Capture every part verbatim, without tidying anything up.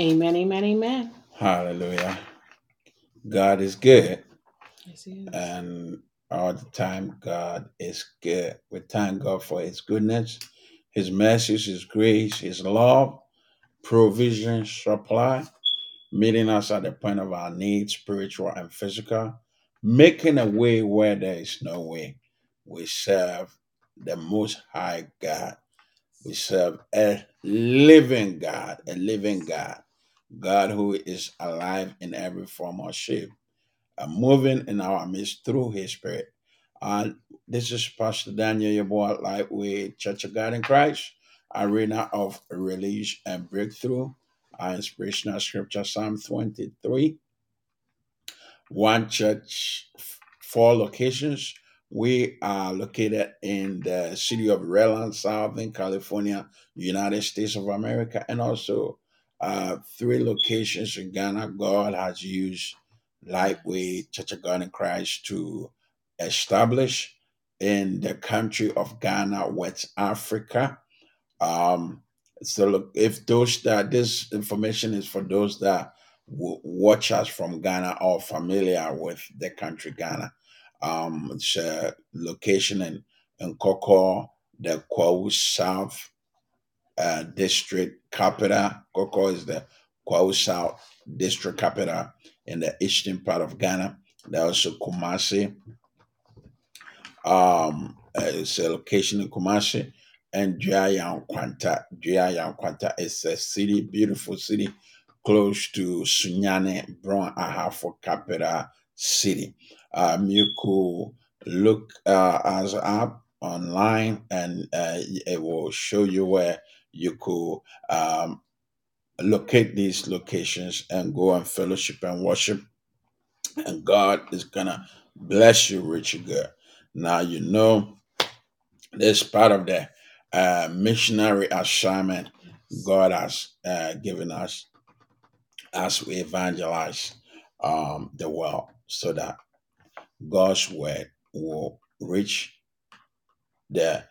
Amen, amen, amen. Hallelujah. God is good. Yes, he is. And all the time, God is good. We thank God for his goodness, his mercy, his grace, his love, provision, supply, meeting us at the point of our needs, spiritual and physical, making a way where there is no way. We serve the Most High God. We serve a living God, a living God, God who is alive in every form or shape, and moving in our midst through his spirit. Uh, this is Pastor Daniel Yeboah, Lightway Church of God in Christ, Arena of Release and Breakthrough. Our inspirational scripture, Psalm twenty-three. One church, four locations. We are located in the city of Redlands, Southern California, United States of America, and also uh, three locations in Ghana. God has used Lightway Church of God in Christ to establish in the country of Ghana, West Africa. Um, so look, if those that this information is for those that w- watch us from Ghana or familiar with the country Ghana. Um, it's a location in, in Koko, the Kwahu South uh, district capital. Koko is the Kwahu South district capital in the eastern part of Ghana. There's also Kumasi. Um, it's a location in Kumasi. And Jiayang Kwanta. Jiayang Kwanta is a city, beautiful city, close to Sunyane, Brown Ahafo capital city. Um, you could look uh, us up online, and uh, it will show you where you could um, locate these locations and go and fellowship and worship. And God is going to bless you rich and good. Now, you know, this part of the uh, missionary assignment God has uh, given us as we evangelize um, the world, so that God's word will reach the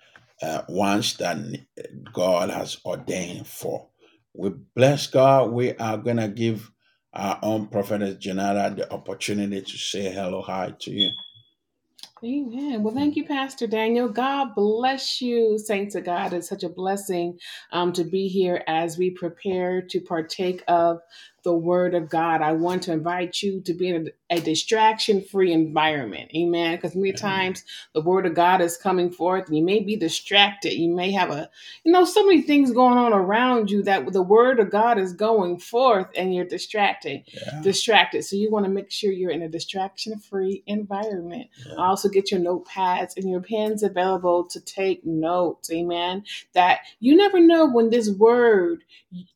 uh, ones that God has ordained for. We bless God. We are going to give our own prophetess Janara the opportunity to say hello, hi to you. Amen. Well, thank you, Pastor Daniel. God bless you, saints of God. It's such a blessing um, to be here as we prepare to partake of the word of God. I want to invite you to be in a, a distraction-free environment. Amen. Because many times the word of God is coming forth and you may be distracted. You may have a, you know, so many things going on around you that the word of God is going forth and you're distracted, yeah. distracted. So you want to make sure you're in a distraction-free environment. Yeah. Also get your notepads and your pens available to take notes. Amen. That you never know when this word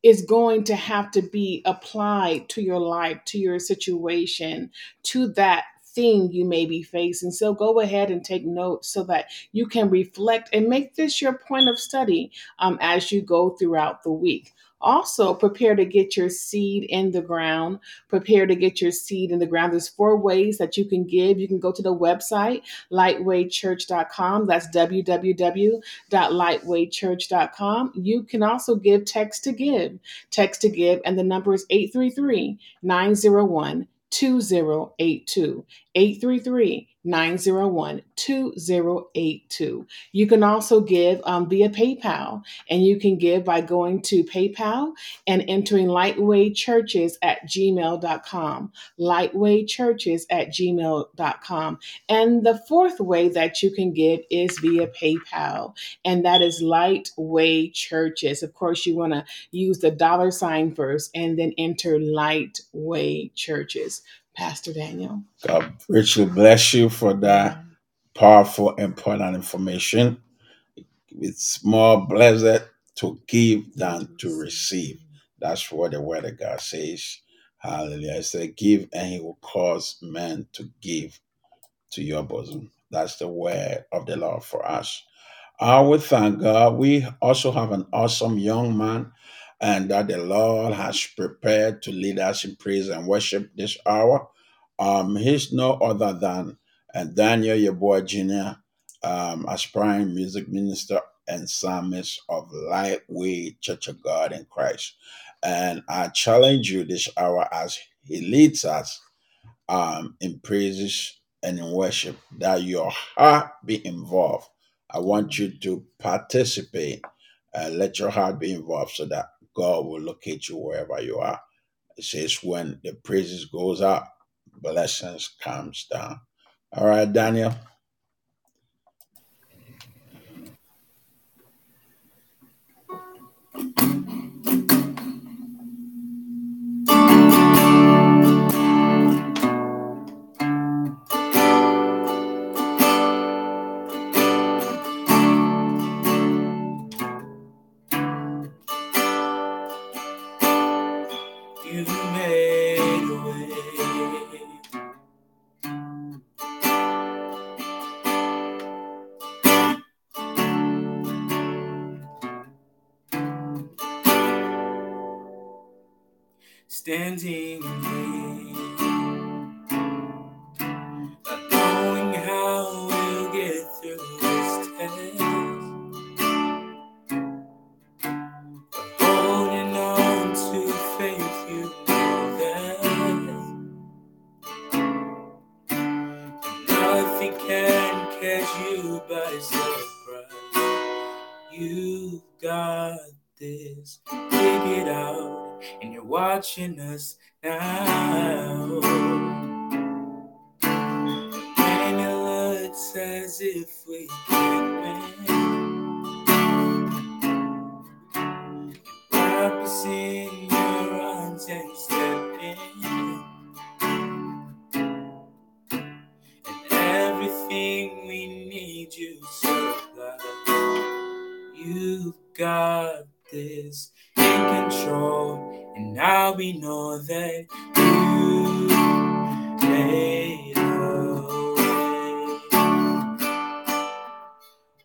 is going to have to be applied to your life, to your situation, to that thing you may be facing. So go ahead and take notes so that you can reflect and make this your point of study um, as you go throughout the week. Also, prepare to get your seed in the ground. Prepare to get your seed in the ground. There's four ways that you can give. You can go to the website, lightway church dot com. That's w w w dot lightway church dot com. You can also give text to give. Text to give, and the number is eight three three, nine zero one, two zero eight two. eight three three, nine zero one, two zero eight two. You can also give um, via PayPal, and you can give by going to PayPal and entering lightway churches at gmail dot com. lightway churches at gmail dot com. And the fourth way that you can give is via PayPal, and that is Lightway Churches. Of course, you want to use the dollar sign first and then enter Lightway Churches. Pastor Daniel. God richly bless you for that powerful, important information. It's more blessed to give than to receive. That's what the word of God says. Hallelujah. It said, give and he will cause men to give to your bosom. That's the word of the Lord for us. I would thank God. We also have an awesome young man, and that the Lord has prepared to lead us in praise and worship this hour. Um, he's no other than uh, Daniel Yeboah Junior, um, aspiring music minister and psalmist of Lightway Church of God in Christ. And I challenge you this hour as he leads us um, in praises and in worship, that your heart be involved. I want you to participate and let your heart be involved so that God will locate you wherever you are. It says when the praises goes up, blessings comes down. All right, Daniel. Standing here, not knowing how we'll get through this test, but holding on to faith, you know that, and nothing can catch you by surprise. You've got this, dig it out. And you're watching us now. And it looks as if we can't win. Wrap us in your arms and step in. And everything we need you supply. You've got this. In control, and now we know that you made a way.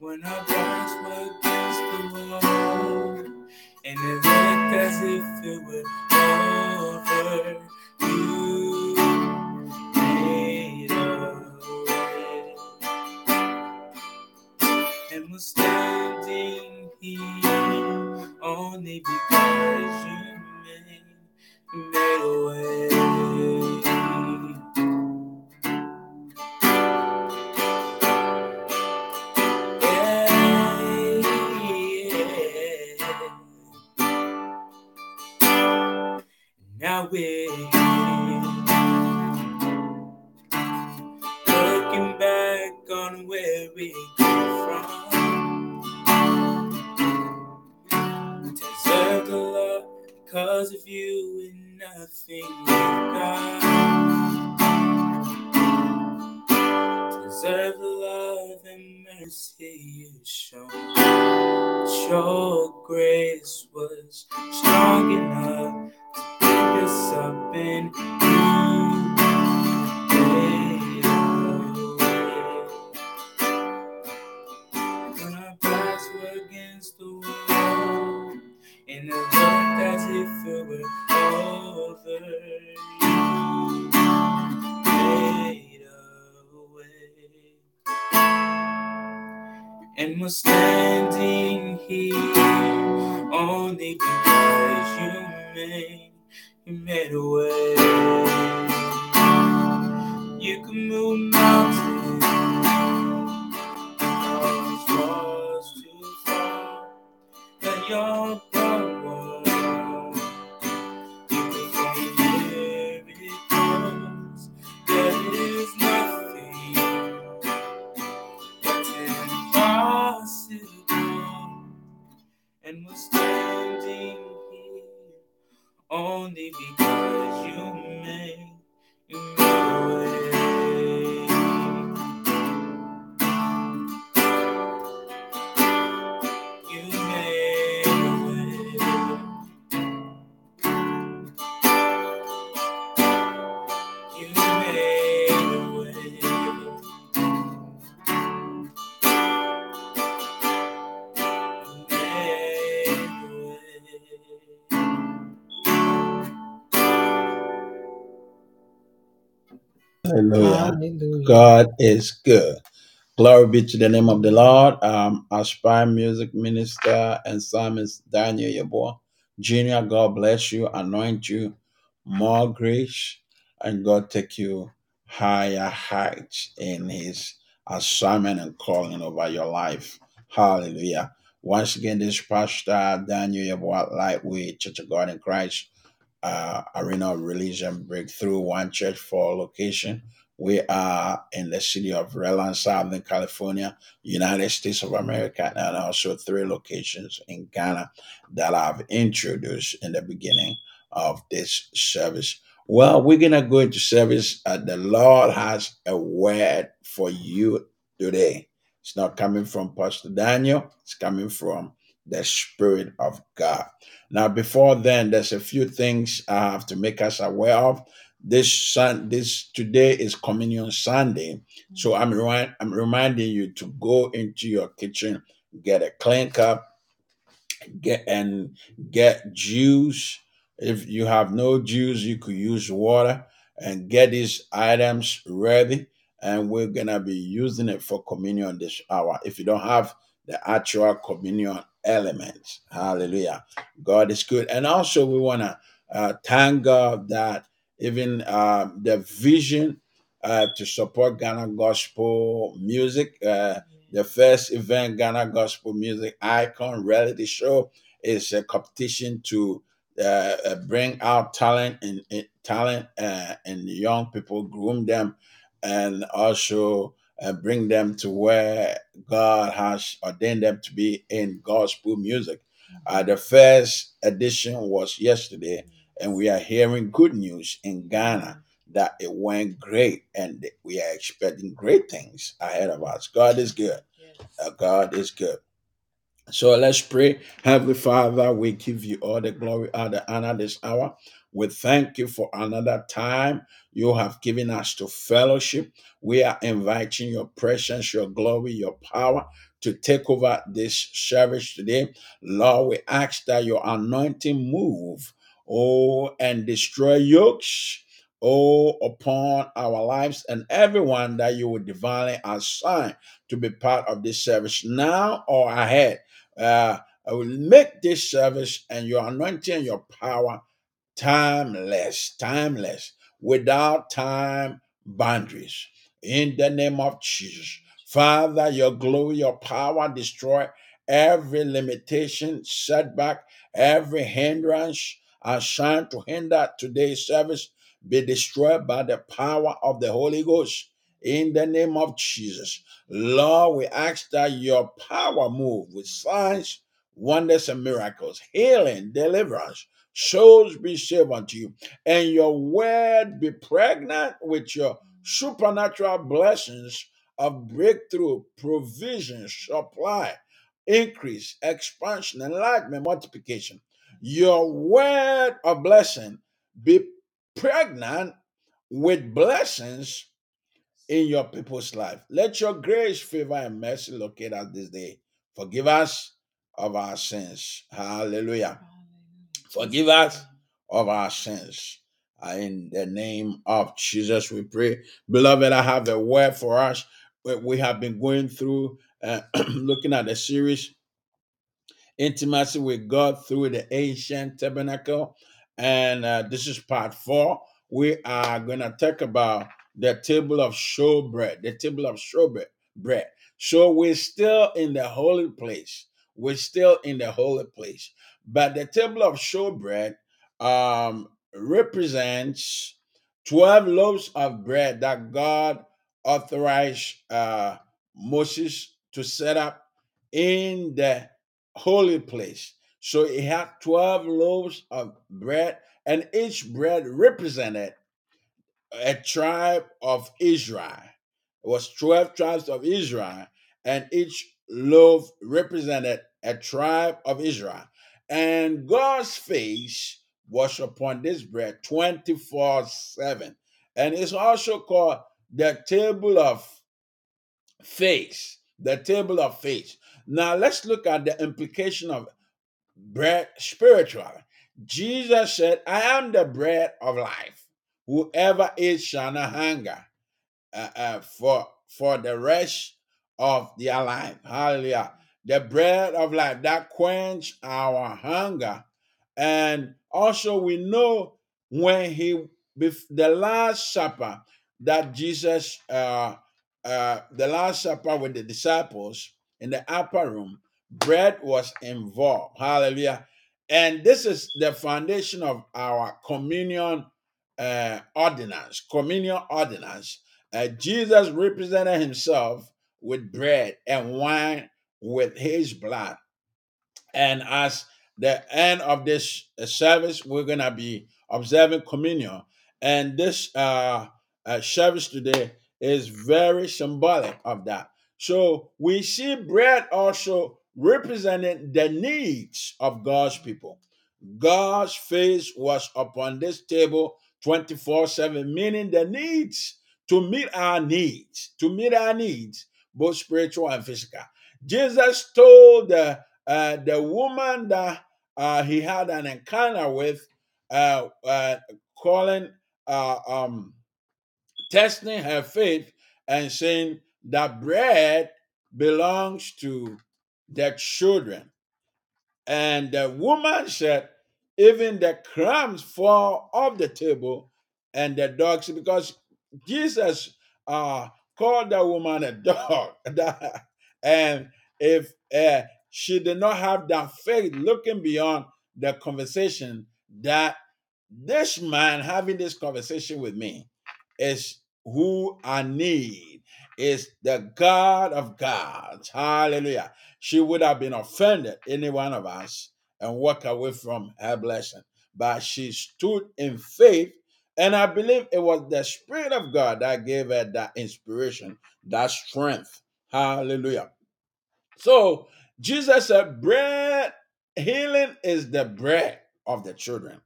When our backs were against the wall, and it looked as if it would over, you made a way. And we're standing here only because you made, made a way. Yeah, yeah. Now we're looking back on where we came from. Because of you and nothing we've got. Deserve the love and mercy you show. Your grace was strong enough to pick us up and you made our way. When our backs were against the wall, and the as if it were over, you made a way. And we're standing here only because you made, you made a way. You can move mountains, all these walls too far, and your only because you made, you made a way. You made a way. You made a way. You made a way. Hallelujah. Hallelujah. God is good. Glory be to the name of the Lord. Um, our spy music minister and psalmist Daniel Yeboah Junior, God bless you, anoint you, more grace, and God take you higher heights in his assignment and calling over your life. Hallelujah. Once again, this is Pastor Daniel Yeboah, Lightway Church of God in Christ, uh, Arena of Release and Breakthrough, one church for location. We are in the city of Redlands, Southern California, United States of America, and also three locations in Ghana that I've introduced in the beginning of this service. Well, we're going to go into service. Uh, the Lord has a word for you today. It's not coming from Pastor Daniel. It's coming from the Spirit of God. Now, before then, there's a few things I have to make us aware of. This sun, this today is Communion Sunday, so I'm remind, I'm reminding you to go into your kitchen, get a clean cup, get and get juice. If you have no juice, you could use water and get these items ready. And we're gonna be using it for communion this hour. If you don't have the actual communion elements, hallelujah, God is good. And also, we wanna uh, thank God that. Even uh, the vision uh, to support Ghana Gospel Music. Uh, the first event, Ghana Gospel Music Icon Reality Show, is a competition to uh, bring out talent and, and talent uh, and young people, groom them, and also uh, bring them to where God has ordained them to be in gospel music. Uh, the first edition was yesterday. And we are hearing good news in Ghana that it went great, and we are expecting great things ahead of us. God is good. Yes. Uh, God is good. So let's pray. Heavenly Father, we give you all the glory, all the honor this hour. We thank you for another time you have given us to fellowship. We are inviting your presence, your glory, your power to take over this service today. Lord, we ask that your anointing move. Oh, and destroy yokes, oh, upon our lives and everyone that you would divinely assign to be part of this service now or ahead. Uh, I will make this service and your anointing and your power timeless, timeless, without time boundaries. In the name of Jesus. Father, your glory, your power destroy every limitation, setback, every hindrance, assigned to hinder today's service, be destroyed by the power of the Holy Ghost in the name of Jesus. Lord, we ask that your power move with signs, wonders, and miracles, healing, deliverance, souls be saved unto you, and your word be pregnant with your supernatural blessings of breakthrough, provision, supply, increase, expansion, enlightenment, multiplication. Your word of blessing be pregnant with blessings in your people's life. Let your grace, favor, and mercy locate us this day. Forgive us of our sins. Hallelujah. Forgive us of our sins. In the name of Jesus, we pray. Beloved, I have a word for us. We have been going through, uh, looking at the series, Intimacy with God through the Ancient Tabernacle. And uh, this is part four. We are going to talk about the table of showbread, the table of showbread bread. So we're still in the holy place. We're still in the holy place. But the table of showbread um, represents twelve loaves of bread that God authorized uh, Moses to set up in the holy place. So it had twelve loaves of bread, and each bread represented a tribe of Israel. It was twelve tribes of Israel, and each loaf represented a tribe of Israel. And God's face was upon this bread twenty-four seven. And it's also called the table of faith. The table of faith. Now, let's look at the implication of bread spiritually. Jesus said, I am the bread of life. Whoever eats shall not hunger uh, uh, for, for the rest of their life. Hallelujah. The bread of life that quenches our hunger And also we know when he, the Last Supper that Jesus, uh, uh, the Last Supper with the disciples in the upper room, bread was involved. Hallelujah. And this is the foundation of our communion uh, ordinance, communion ordinance. Uh, Jesus represented himself with bread and wine with his blood. And as the end of this service, we're going to be observing communion. And this uh, uh, service today is very symbolic of that. So we see bread also representing the needs of God's people. God's face was upon this table twenty-four seven, meaning the needs to meet our needs, to meet our needs, both spiritual and physical. Jesus told the, uh, the woman that uh, he had an encounter with, uh, uh, calling, uh, um, testing her faith and saying that bread belongs to their children. And the woman said, even the crumbs fall off the table and the dogs, because Jesus uh, called that woman a dog. And if uh, she did not have that faith, looking beyond the conversation, that this man having this conversation with me is who I need, is the God of gods. Hallelujah. She would have been offended, any one of us, and walked away from her blessing. But she stood in faith, and I believe it was the Spirit of God that gave her that inspiration, that strength. Hallelujah. So Jesus said, bread, healing is the bread of the children.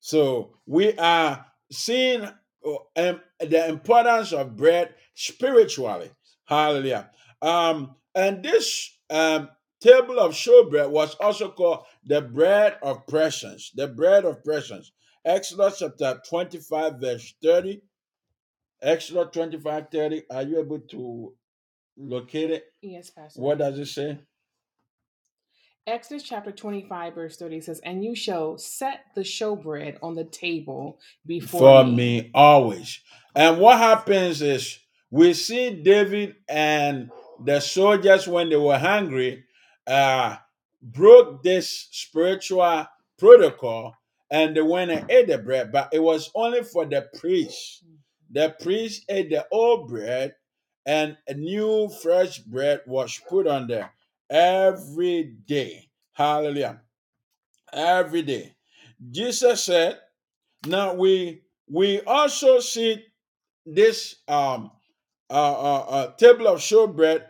So we are seeing Um, the importance of bread spiritually. Hallelujah. Um, and this um, table of showbread was also called the bread of prescience, the bread of prescience. Exodus chapter twenty-five, verse thirty. Exodus twenty-five, thirty. Are you able to locate it? Yes, Pastor. What does it say? Exodus chapter twenty-five, verse thirty says, and you shall set the showbread on the table before me. For me always. And what happens is we see David and the soldiers, when they were hungry, uh, broke this spiritual protocol and they went and ate the bread, but it was only for the priests. The priests ate the old bread and a new fresh bread was put on there. Every day. Hallelujah. Every day. Jesus said, now we we also see this um uh, uh, uh table of showbread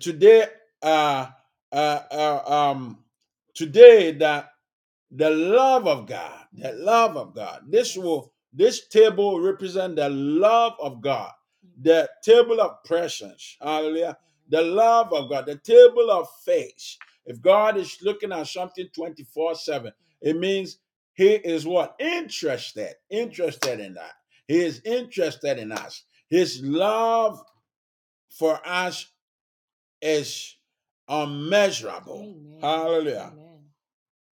today uh, uh uh um today that the love of God, the love of God. This will this table represent the love of God, the table of presence. Hallelujah. The love of God, the table of faith. If God is looking at something twenty-four seven, it means he is what? Interested, interested in that. He is interested in us. His love for us is unmeasurable. Amen. Hallelujah. Amen.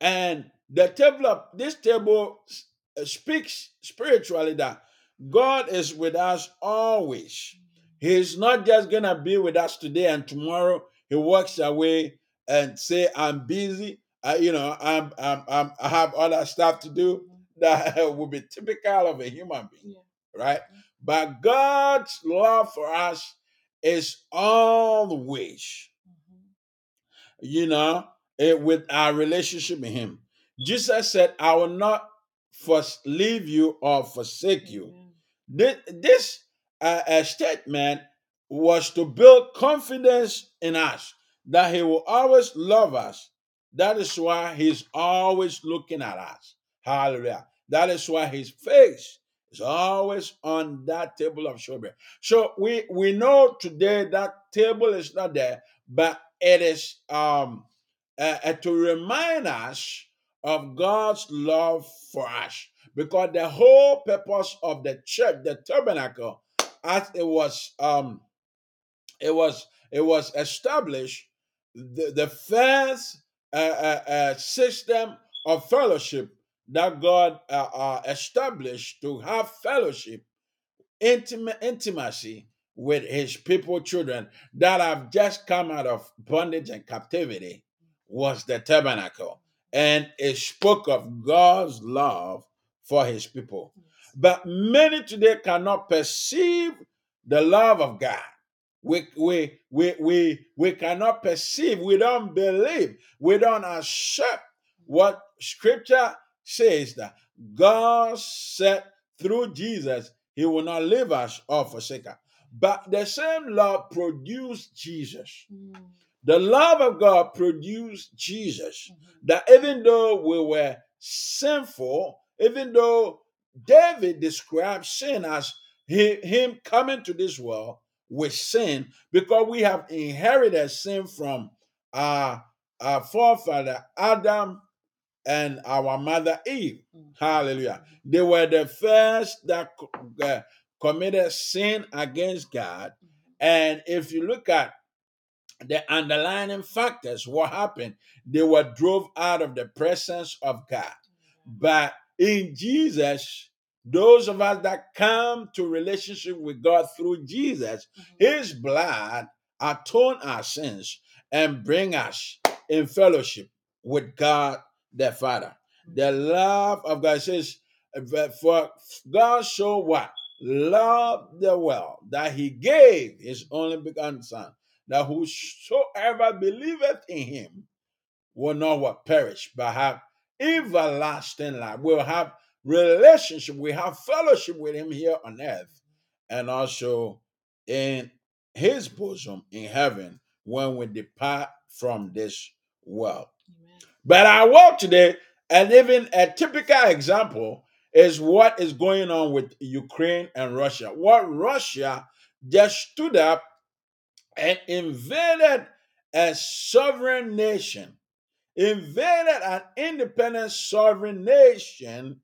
And the table of, this table speaks spiritually that God is with us always. He's not just going to be with us today and tomorrow he walks away and say, I'm busy, I, you know, I'm, I'm, I'm, I have other stuff to do. That would be typical of a human being, yeah. Right? Yeah. But God's love for us is always, mm-hmm. you know, it, with our relationship with him. Jesus said, I will not leave you or forsake you. Yeah. This, this Uh, a statement was to build confidence in us that he will always love us. That is why he's always looking at us. Hallelujah. That is why his face is always on that table of showbread. So we, we know today that table is not there, but it is um, uh, uh, to remind us of God's love for us, because the whole purpose of the church, the tabernacle, as it was, um, it was, it was established. The, the first uh, uh, uh, system of fellowship that God uh, uh, established to have fellowship, intima- intimacy with his people, children that have just come out of bondage and captivity, was the tabernacle. And it spoke of God's love for his people. But many today cannot perceive the love of God. We, we, we, we, we cannot perceive, we don't believe, we don't accept what Scripture says, that God said through Jesus, he will not leave us or forsake us. But the same love produced Jesus. Mm. The love of God produced Jesus. Mm-hmm. That even though we were sinful, even though David described sin as he, him coming to this world with sin, because we have inherited sin from our, our forefather Adam and our mother Eve. Mm-hmm. Hallelujah. They were the first that uh, committed sin against God. And if you look at the underlying factors, what happened? They were drove out of the presence of God. But in Jesus, those of us that come to relationship with God through Jesus, his blood atone our sins and bring us in fellowship with God the Father. The love of God says, for God so what? Loved the world, that he gave his only begotten Son, that whosoever believeth in him will not what? Perish, but have everlasting life. We'll have relationship, we have fellowship with him here on earth, and also in his bosom in heaven when we depart from this world. Amen. But our world today, and even a typical example, is what is going on with Ukraine and Russia. What Russia just stood up and invaded a sovereign nation, invaded an independent sovereign nation,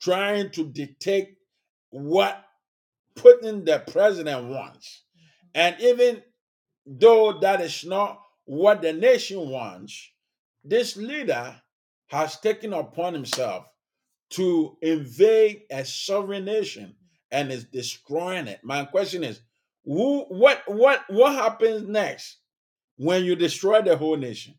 trying to dictate what Putin, the president, wants. And even though that is not what the nation wants, this leader has taken upon himself to invade a sovereign nation and is destroying it. My question is, who, what, what, what happens next when you destroy the whole nation?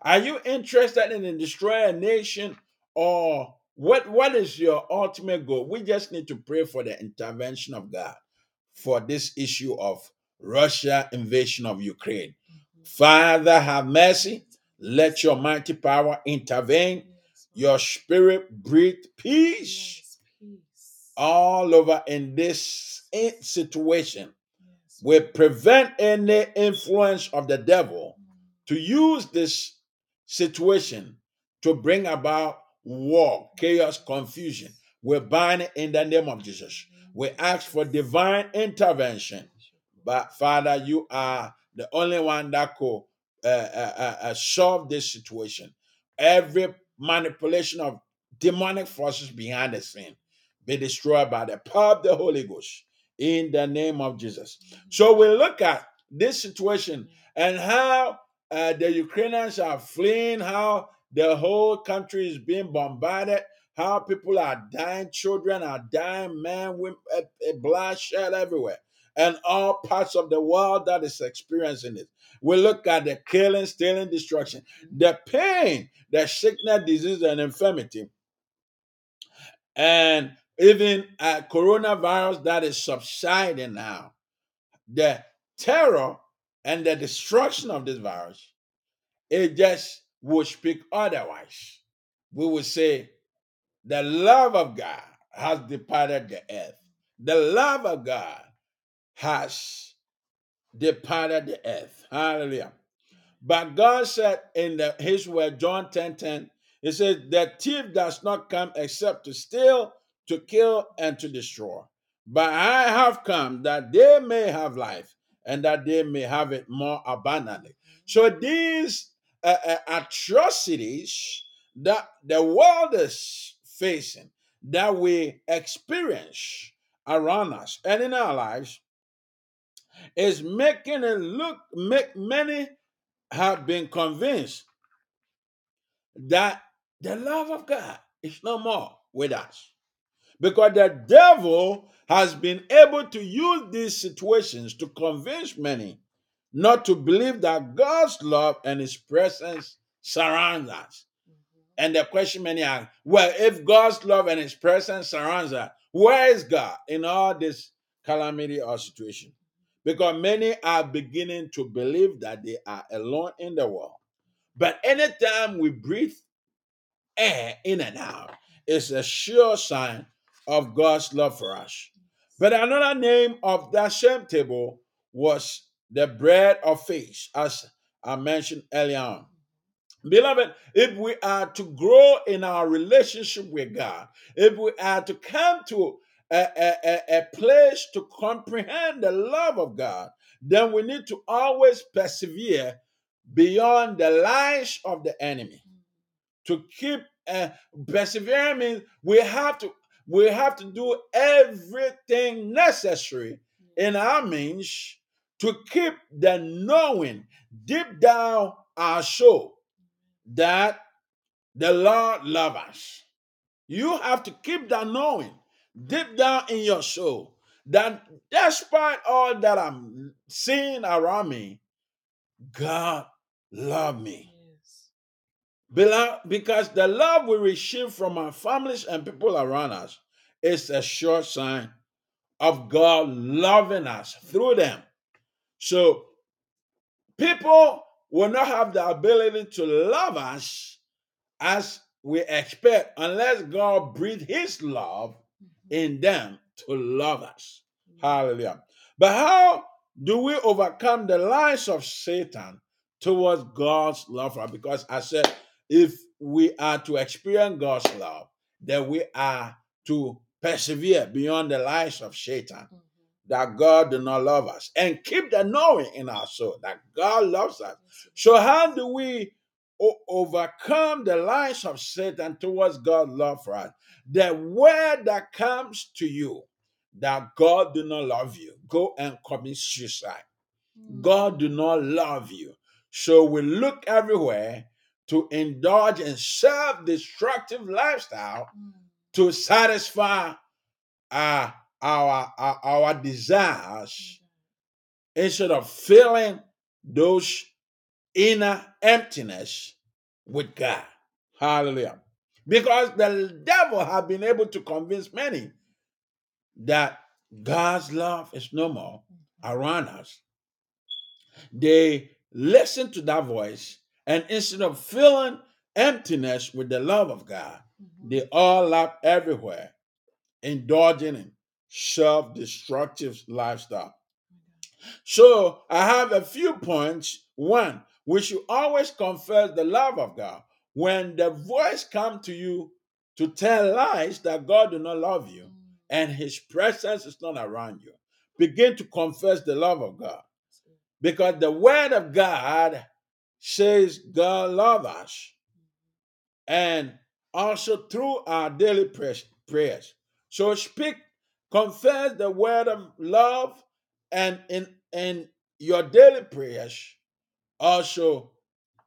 Are you interested in destroying a nation, or what, what is your ultimate goal? We just need to pray for the intervention of God for this issue of Russia invasion of Ukraine. Father, have mercy. Let your mighty power intervene. Your spirit breathe peace, yes, peace all over in this situation. Yes. We prevent any influence of the devil to use this situation to bring about war, chaos, confusion. We bind it in the name of Jesus. We ask for divine intervention. But Father, you are the only one that could uh, uh, uh, solve this situation. Every manipulation of demonic forces behind the scene be destroyed by the power of the Holy Ghost in the name of Jesus. So we look at this situation and how uh, the Ukrainians are fleeing, how the whole country is being bombarded, how people are dying, children are dying, men, women, bloodshed everywhere, and all parts of the world that is experiencing it. We look at the killing, stealing, destruction, the pain, the sickness, disease, and infirmity, and even a coronavirus that is subsiding now. The terror and the destruction of this virus, it just would speak otherwise. We would say the love of God has departed the earth. The love of God has departed the earth. Hallelujah. But God said in the, his word, John ten ten, it says, the thief does not come except to steal, to kill, and to destroy. But I have come that they may have life and that they may have it more abundantly. So these uh, uh, atrocities that the world is facing, that we experience around us and in our lives, is making it look, make, many have been convinced that The love of God is no more with us, because the devil has been able to use these situations to convince many not to believe that God's love and his presence surrounds us. And the question many ask, well, if God's love and his presence surrounds us, where is God in all this calamity or situation? Because many are beginning to believe that they are alone in the world. But anytime we breathe air in and out, it's a sure sign of God's love for us. But another name of that same table was the bread of faith, as I mentioned earlier on. Beloved, if we are to grow in our relationship with God, if we are to come to a, a, a place to comprehend the love of God, then we need to always persevere beyond the lies of the enemy. To keep uh, persevering means we have to we have to do everything necessary in our means to keep the knowing deep down our soul that the Lord loves us. You have to keep that knowing deep down in your soul that despite all that I'm seeing around me, God loves me. Yes. Because the love we receive from our families and people around us is a sure sign of God loving us through them. So people will not have the ability to love us as we expect unless God breathes his love in them to love us. Hallelujah. But how do we overcome the lies of Satan towards God's love for us? Because I said, if we are to experience God's love, then we are to persevere beyond the lies of Satan, that God does not love us, and keep the knowing in our soul that God loves us. So how do we o- overcome the lies of Satan towards God's love for us? The word that comes to you that God does not love you, go and commit suicide. God does not love you. So we look everywhere to indulge in self-destructive lifestyle to satisfy our uh, Our, our, our desires instead of filling those inner emptiness with God. Hallelujah. Because the devil has been able to convince many that God's love is no more around us. They listen to that voice, and instead of filling emptiness with the love of God, they all up everywhere, indulging in self-destructive lifestyle. So I have a few points. One, we should always confess the love of God. When the voice comes to you to tell lies that God does not love you and his presence is not around you, begin to confess the love of God. Because the word of God says God loves us. And also through our daily prayers. So speak Confess the word of love, and in, in your daily prayers, also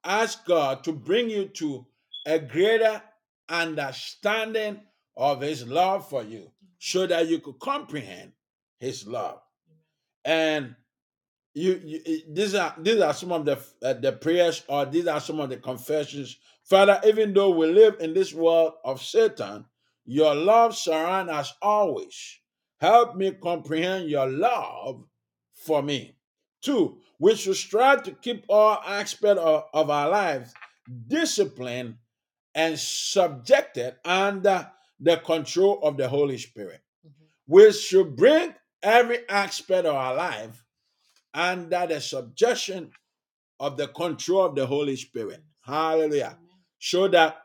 ask God to bring you to a greater understanding of his love for you so that you could comprehend his love. And you, you these are these are some of the, uh, the prayers, or these are some of the confessions. Father, even though we live in this world of Satan, your love surrounds us always. Help me comprehend your love for me. Two, we should strive to keep all aspects of, of our lives disciplined and subjected under the control of the Holy Spirit. Mm-hmm. We should bring every aspect of our life under the subjection of the control of the Holy Spirit. Hallelujah. Mm-hmm. So that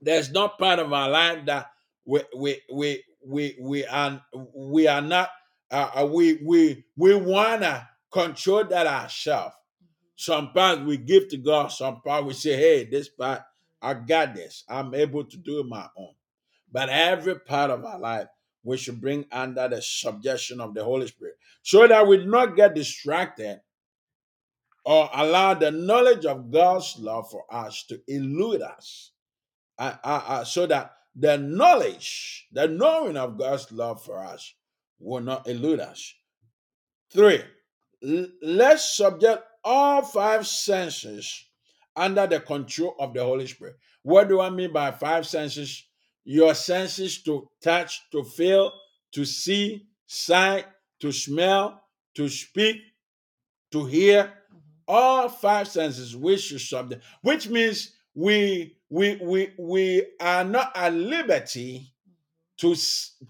there's no part of our life that we we we We we are we are not uh, we we we wanna control that ourselves. Some part we give to God, some part we say, "Hey, this part I got this. I'm able to do it my own." But every part of our life we should bring under the subjection of the Holy Spirit, so that we not get distracted or allow the knowledge of God's love for us to elude us uh, uh, uh, so that the knowledge, the knowing of God's love for us will not elude us. Three, l- let's subject all five senses under the control of the Holy Spirit. What do I mean by five senses? Your senses to touch, to feel, to see, sight, to smell, to speak, to hear. All five senses we should subject, which means we we we we are not at liberty to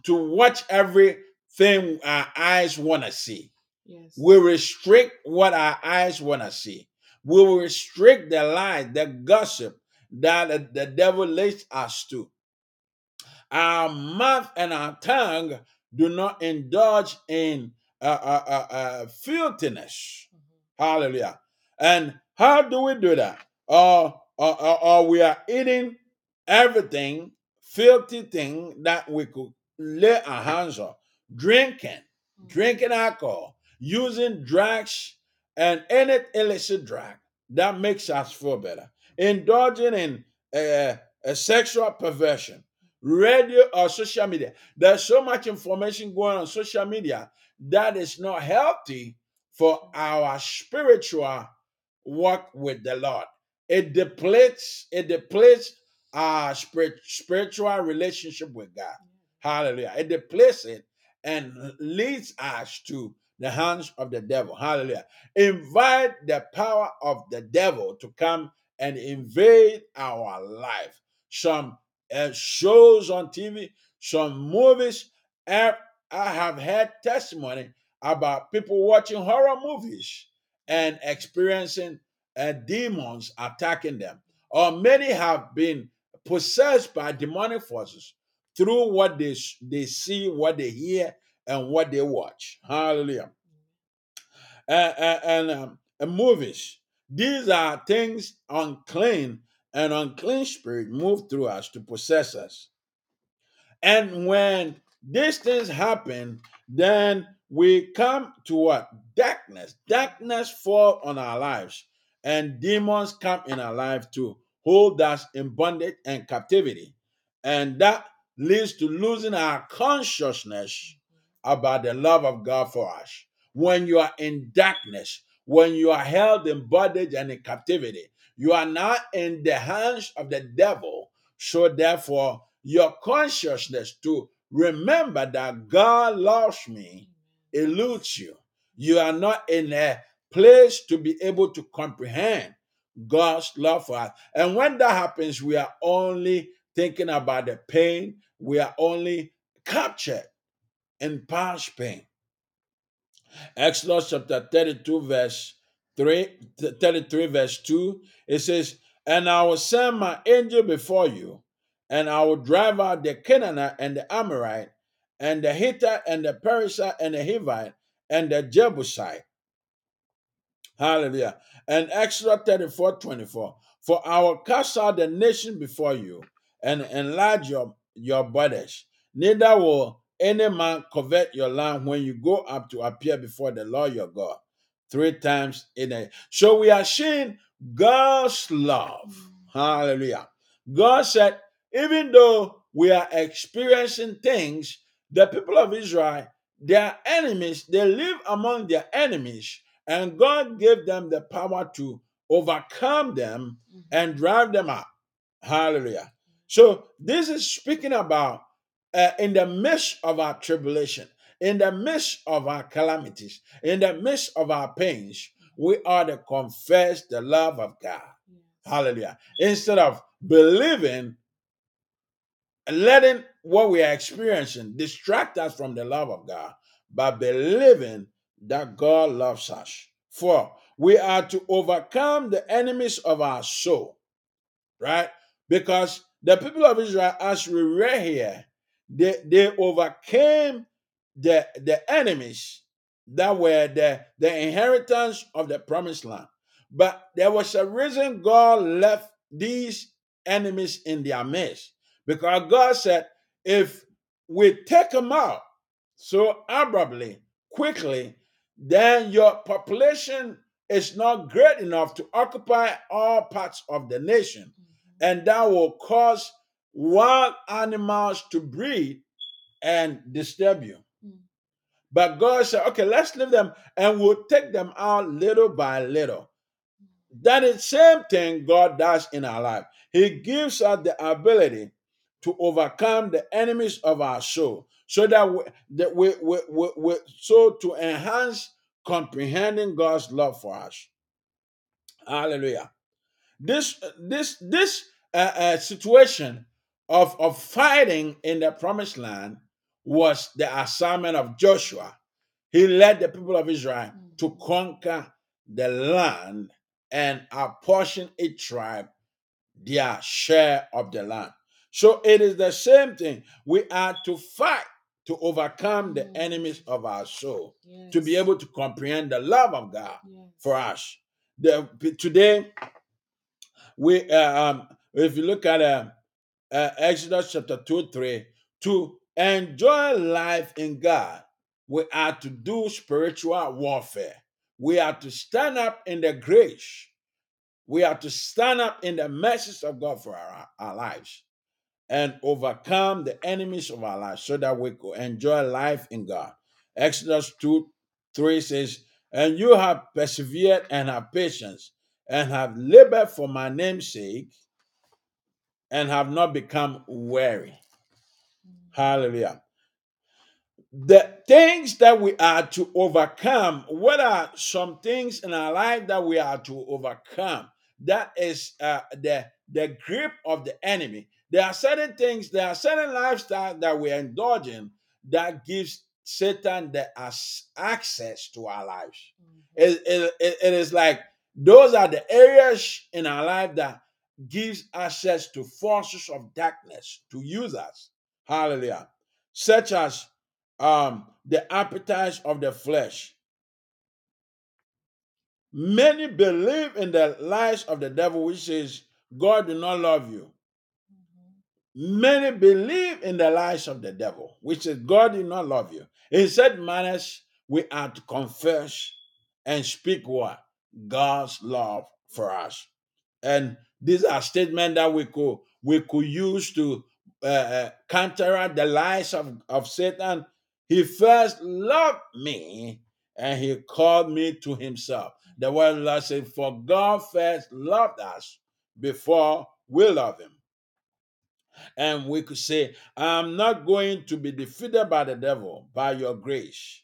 to watch everything our eyes want to see. Yes. We restrict what our eyes want to see. We will restrict the lies, the gossip that the devil leads us to. Our mouth and our tongue do not indulge in uh, uh, uh, uh, filthiness. Mm-hmm. Hallelujah. And how do we do that? Or, or, or, or we are eating everything, filthy thing that we could lay our hands on. Drinking, mm-hmm. drinking alcohol, using drugs and any illicit drug that makes us feel better. Indulging in uh, a sexual perversion. Radio or social media. There's so much information going on, on social media that is not healthy for our spiritual walk with the Lord. It depletes, it depletes our spirit, spiritual relationship with God. Hallelujah. It depletes it and leads us to the hands of the devil. Hallelujah. Invite the power of the devil to come and invade our life. Some Uh, shows on T V, some movies. I have had testimony about people watching horror movies and experiencing uh, demons attacking them. Or many have been possessed by demonic forces through what they, they see, what they hear, and what they watch. Hallelujah. Uh, uh, and um, uh, movies. These are things unclean. An unclean spirit move through us to possess us. And when these things happen, then we come to what? Darkness. Darkness falls on our lives. And demons come in our life to hold us in bondage and captivity. And that leads to losing our consciousness about the love of God for us. When you are in darkness, when you are held in bondage and in captivity, you are now in the hands of the devil. So therefore, your consciousness to remember that God loves me eludes you. You are not in a place to be able to comprehend God's love for us. And when that happens, we are only thinking about the pain. We are only captured in past pain. Exodus chapter thirty-two, verse thirty-three verse two, it says, "And I will send my angel before you, and I will drive out the Canaanite and the Amorite, and the Hittite and the Perizzite and the Hivite and the Jebusite." Hallelujah. And Exodus thirty-four twenty-four, "For I will cast out the nation before you, and enlarge your, your borders. Neither will any man covet your land when you go up to appear before the Lord your God." Three times in a. So we are seeing God's love. Hallelujah. God said, even though we are experiencing things, the people of Israel, their enemies, they live among their enemies, and God gave them the power to overcome them and drive them out. Hallelujah. So this is speaking about uh, in the midst of our tribulation, in the midst of our calamities, in the midst of our pains, we are to confess the love of God. Hallelujah. Instead of believing, letting what we are experiencing distract us from the love of God, but believing that God loves us. For we are to overcome the enemies of our soul, right? Because the people of Israel, as we read here, they, they overcame The, the enemies that were the, the inheritance of the promised land. But there was a reason God left these enemies in their midst. Because God said, if we take them out so abruptly, quickly, then your population is not great enough to occupy all parts of the nation. And that will cause wild animals to breed and disturb you. Mm. But God said, okay, let's leave them and we'll take them out little by little. That is the same thing God does in our life. He gives us the ability to overcome the enemies of our soul, so that we, that we, we, we, we so to enhance comprehending God's love for us. Hallelujah. This this this uh, uh, situation of of fighting in the promised land was the assignment of Joshua. He led the people of Israel to conquer the land and apportion each tribe their share of the land. So it is the same thing. We are to fight to overcome the yes. enemies of our soul, yes. to be able to comprehend the love of God yes. for us. The, today, we uh, um, if you look at uh, uh, Exodus chapter two, three, to enjoy life in God, we are to do spiritual warfare. We are to stand up in the grace. We are to stand up in the mercies of God for our, our lives, and overcome the enemies of our lives so that we could enjoy life in God. Exodus two, three says, and you have persevered and have patience and have labored for my name's sake and have not become weary. Hallelujah. The things that we are to overcome, what are some things in our life that we are to overcome? That is uh, the, the grip of the enemy. There are certain things, there are certain lifestyles that we indulge in that gives Satan the as access to our lives. Mm-hmm. It, it, it, it is like those are the areas in our life that gives access to forces of darkness to use us. Hallelujah. Such as um, the appetites of the flesh. Many believe in the lies of the devil, which says, God do not love you. Many believe in the lies of the devil, which is God did not love you. In said manners, we are to confess and speak what? God's love for us. And these are statements that we could, we could use to uh, counteract the lies of, of Satan. He first loved me and he called me to himself. The word of God says, for God first loved us before we love him. And we could say, I'm not going to be defeated by the devil, by your grace.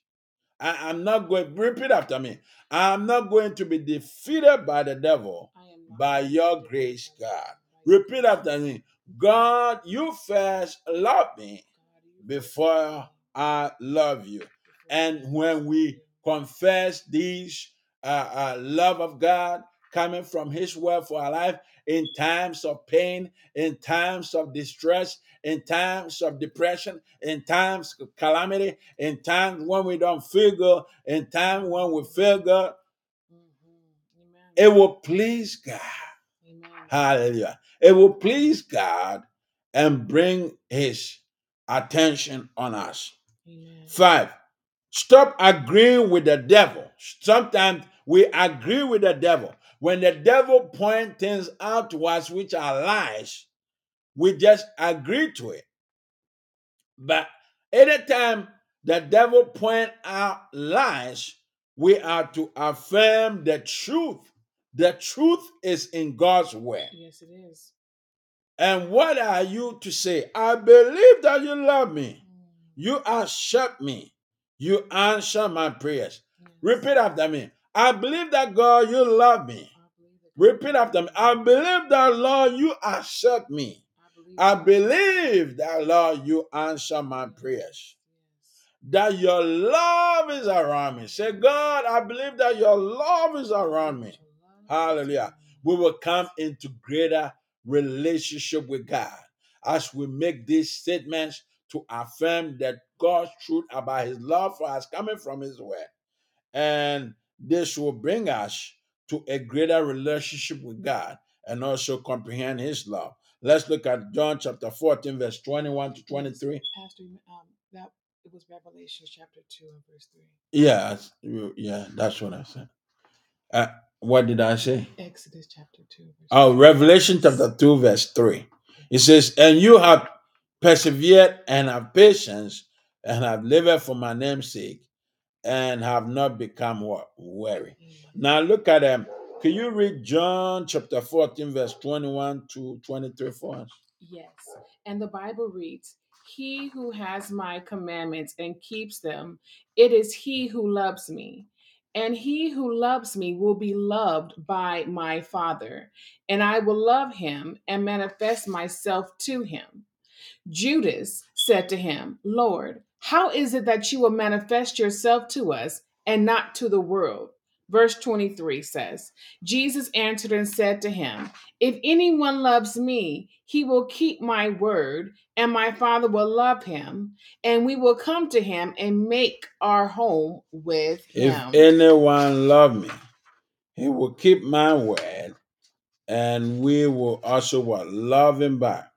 I, I'm not going, repeat after me. I'm not going to be defeated by the devil, by your grace, God. Repeat after me. God, you first loved me before I love you. And when we confess these uh, uh, love of God, coming from his word for our life in times of pain, in times of distress, in times of depression, in times of calamity, in times when we don't feel good, in times when we feel good. Mm-hmm. Amen. It will please God. Amen. Hallelujah. It will please God and bring his attention on us. Amen. Five, stop agreeing with the devil. Sometimes we agree with the devil. When the devil points things out to us which are lies, we just agree to it. But anytime the devil points out lies, we are to affirm the truth. The truth is in God's word. Yes, it is. And what are you to say? I believe that you love me. Mm. You accept me. You answer my prayers. Yes. Repeat after me. I believe that, God, you love me. Repeat after me. I believe that, Lord, you accept me. I believe that, Lord, you answer my prayers. That your love is around me. Say, God, I believe that your love is around me. Hallelujah. We will come into greater relationship with God as we make these statements to affirm that God's truth about his love for us coming from his word. And this will bring us to a greater relationship with God and also comprehend his love. Let's look at John chapter fourteen, verse twenty-one to twenty-three. Pastor, um, that it was Revelation chapter two and verse three. Yeah, yeah, that's what I said. Uh, what did I say? Exodus chapter two. Verse oh, Revelation chapter two, verse three. It says, and you have persevered and have patience and have labored for my name's sake and have not become weary. Now look at them. Can you read John chapter fourteen, verse twenty-one to twenty-three for us? Yes. And the Bible reads, he who has my commandments and keeps them, it is he who loves me. And he who loves me will be loved by my Father, and I will love him and manifest myself to him. Judas said to him, Lord, how is it that you will manifest yourself to us and not to the world? Verse twenty-three says, Jesus answered and said to him, if anyone loves me, he will keep my word, and my Father will love him, and we will come to him and make our home with him. If anyone loves me, he will keep my word, and we will also love him back.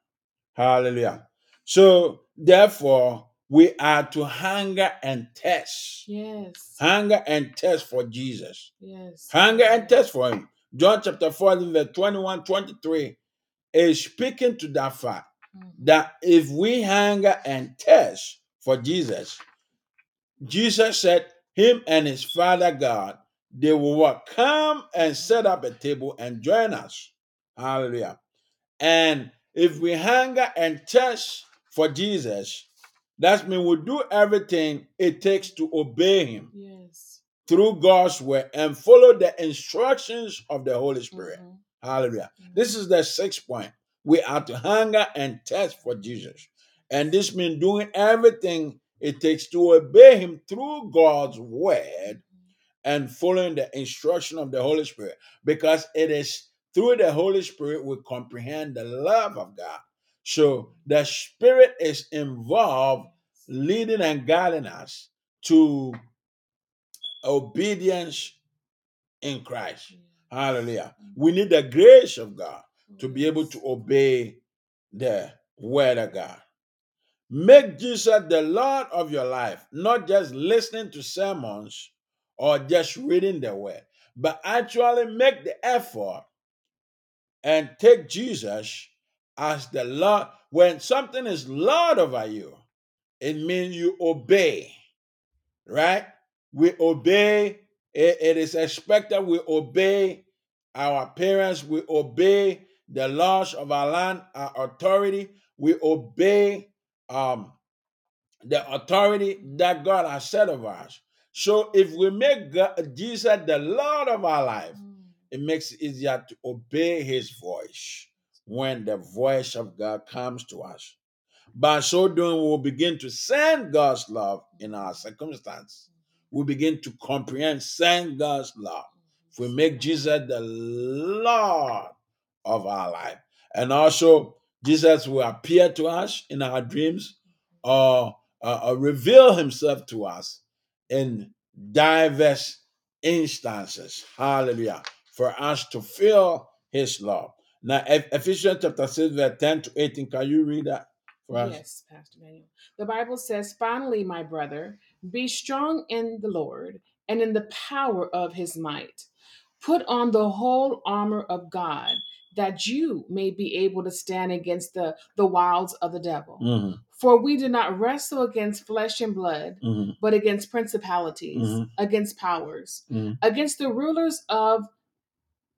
Hallelujah. So, therefore, we are to hunger and thirst. Yes. Hunger and thirst for Jesus. Yes. Hunger and thirst for him. John chapter fourteen, verse twenty-one, twenty-three is speaking to that fact mm-hmm. that if we hunger and thirst for Jesus, Jesus said him and his Father God, they will come and set up a table and join us. Hallelujah. And if we hunger and thirst for Jesus, that means we do everything it takes to obey him yes. through God's word and follow the instructions of the Holy Spirit. Mm-hmm. Hallelujah. Mm-hmm. This is the sixth point. We are to hunger and thirst for Jesus. And this means doing everything it takes to obey him through God's word mm-hmm. and following the instruction of the Holy Spirit, because it is through the Holy Spirit we comprehend the love of God. So the Spirit is involved, leading and guiding us to obedience in Christ. Hallelujah. We need the grace of God to be able to obey the word of God. Make Jesus the Lord of your life, not just listening to sermons or just reading the word, but actually make the effort and take Jesus as the Lord. When something is Lord over you, it means you obey, right? We obey. It, it is expected we obey our parents. We obey the laws of our land, our authority. We obey um, the authority that God has set over us. So if we make God, Jesus the Lord of our life, it makes it easier to obey his voice when the voice of God comes to us. By so doing, we will begin to send God's love in our circumstance. We begin to comprehend, send God's love. If we make Jesus the Lord of our life. And also, Jesus will appear to us in our dreams or, or, or reveal himself to us in diverse instances. Hallelujah. For us to feel his love. Now, Ephesians chapter six, verse ten to eighteen, can you read that for us? Yes, Pastor Daniel. The Bible says, finally, my brother, be strong in the Lord and in the power of his might. Put on the whole armor of God, that you may be able to stand against the, the wiles of the devil. Mm-hmm. For we do not wrestle against flesh and blood, mm-hmm. but against principalities, mm-hmm. against powers, mm-hmm. against the rulers of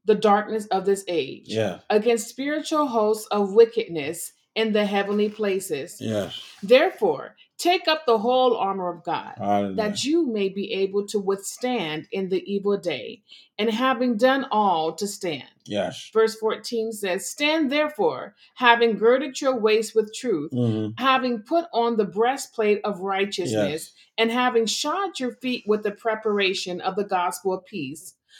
the darkness of this age, yeah. against spiritual hosts of wickedness in the heavenly places. Yes. Therefore, take up the whole armor of God, Hallelujah. That you may be able to withstand in the evil day, and having done all, to stand. Yes. Verse fourteen says, stand therefore, having girded your waist with truth, mm-hmm. having put on the breastplate of righteousness, yes. and having shod your feet with the preparation of the gospel of peace.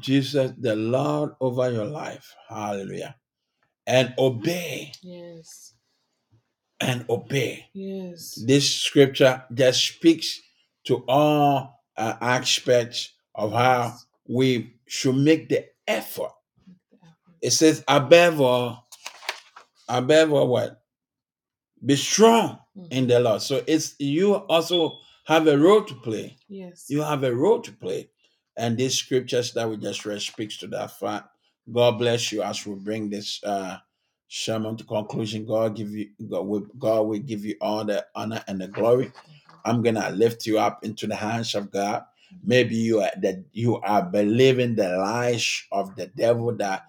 Jesus the Lord over your life. Hallelujah. And obey. Yes. and obey. Yes. This scripture just speaks to all uh, aspects of how we should make the effort. It says, above all, above all what? Be strong in the Lord. So it's you also have a role to play. Yes. You have a role to play. And these scriptures that we just read speaks to that fact. God bless you as we bring this uh, sermon to conclusion. God give you, God will, God will give you all the honor and the glory. I'm gonna lift you up into the hands of God. Maybe you are that you are believing the lies of the devil that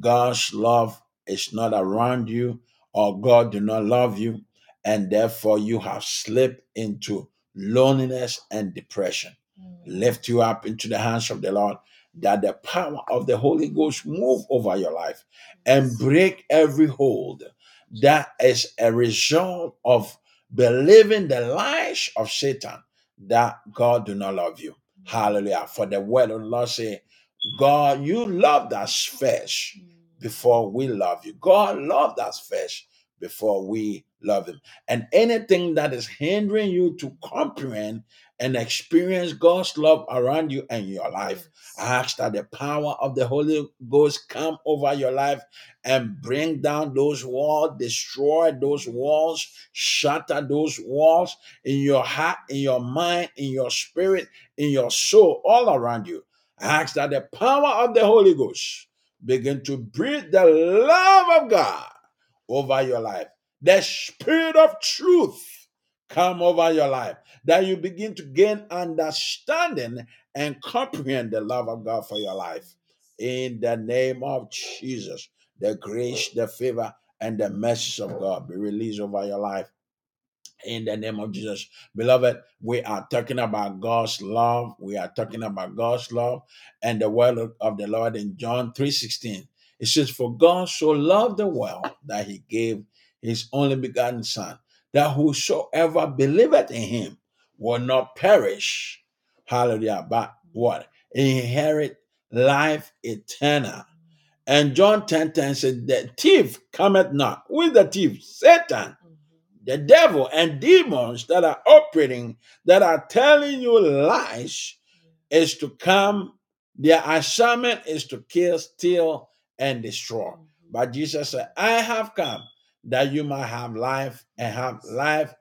God's love is not around you, or God do not love you, and therefore you have slipped into loneliness and depression. Lift you up into the hands of the Lord, that the power of the Holy Ghost move over your life and break every hold that is a result of believing the lies of Satan that God do not love you. Hallelujah. For the word of the Lord say, God, you loved us first before we love you. God loved us first before we love him. And anything that is hindering you to comprehend and experience God's love around you and your life, yes. I ask that the power of the Holy Ghost come over your life and bring down those walls, destroy those walls, shatter those walls in your heart, in your mind, in your spirit, in your soul, all around you. I ask that the power of the Holy Ghost begin to breathe the love of God over your life. The spirit of truth come over your life, that you begin to gain understanding and comprehend the love of God for your life. In the name of Jesus, the grace, the favor, and the mercy of God be released over your life. In the name of Jesus. Beloved, we are talking about God's love. We are talking about God's love and the word of the Lord in John three sixteen. It says, for God so loved the world that he gave his only begotten Son, that whosoever believeth in him will not perish, hallelujah, but what? Inherit life eternal. And John ten ten said, the thief cometh not. With the thief, Satan, the devil, and demons that are operating, that are telling you lies, is to come. Their assignment is to kill, steal, and destroy. But Jesus said, I have come that you might have life and have life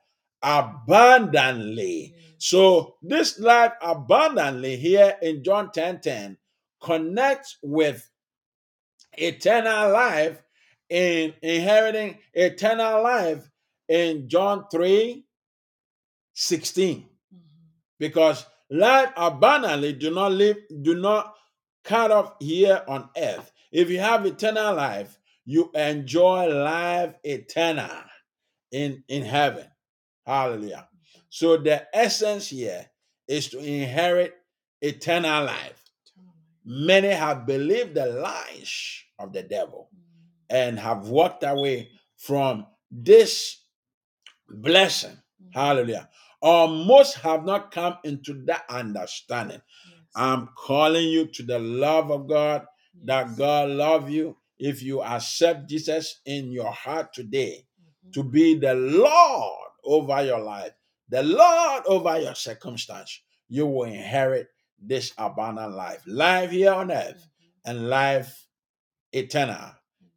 abundantly. So this life abundantly here in John ten ten connects with eternal life, in inheriting eternal life in John three sixteen. Because life abundantly do not live, do not cut off here on earth. If you have eternal life, you enjoy life eternal in, in heaven. Hallelujah. So the essence here is to inherit eternal life. Many have believed the lies of the devil and have walked away from this blessing. Hallelujah. Or most have not come into that understanding. I'm calling you to the love of God, that God loves you. If you accept Jesus in your heart today, mm-hmm. to be the Lord over your life, the Lord over your circumstance, you will inherit this abundant life. Life here on earth, mm-hmm. and life eternal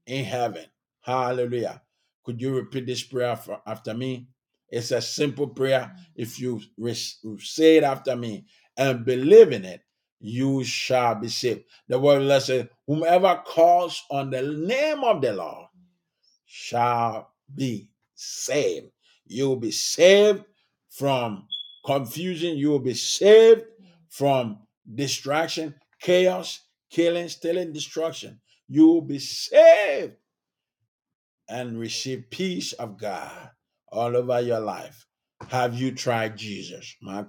in heaven. Hallelujah. Could you repeat this prayer for, after me? It's a simple prayer. Mm-hmm. If you re- say it after me and believe in it, you shall be saved. The word of the Lord says, whomever calls on the name of the Lord shall be saved. You will be saved from confusion. You will be saved from distraction, chaos, killing, stealing, destruction. You will be saved and receive peace of God all over your life. Have you tried Jesus? My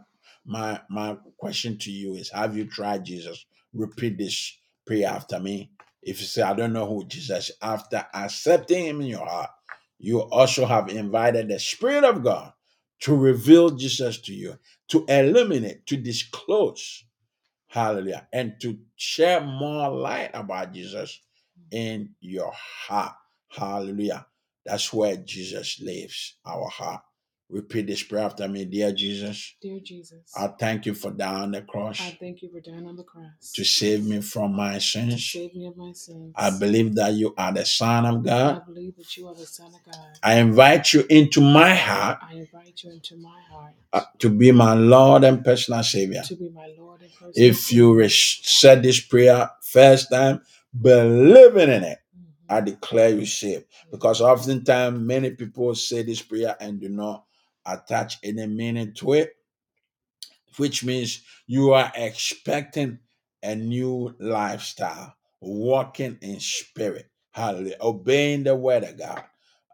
My my question to you is, have you tried Jesus? Repeat this prayer after me. If you say, I don't know who Jesus is, after accepting him in your heart, you also have invited the Spirit of God to reveal Jesus to you, to illuminate, to disclose, hallelujah, and to share more light about Jesus in your heart. Hallelujah. That's where Jesus lives, our heart. Repeat this prayer after me. Dear Jesus. Dear Jesus. I thank you for dying on the cross. I thank you for dying on the cross. To save me from my sins. To save me of my sins. I believe that you are the Son of God. I believe that you are the Son of God. I invite you into my heart. I invite you into my heart. Uh, to be my Lord and personal Savior. To be my Lord and personal Savior. If you re- said this prayer first time, believing in it, mm-hmm. I declare you saved. Mm-hmm. Because oftentimes many people say this prayer and do not attach any meaning to it, which means you are expecting a new lifestyle, walking in spirit, hallelujah, obeying the word of God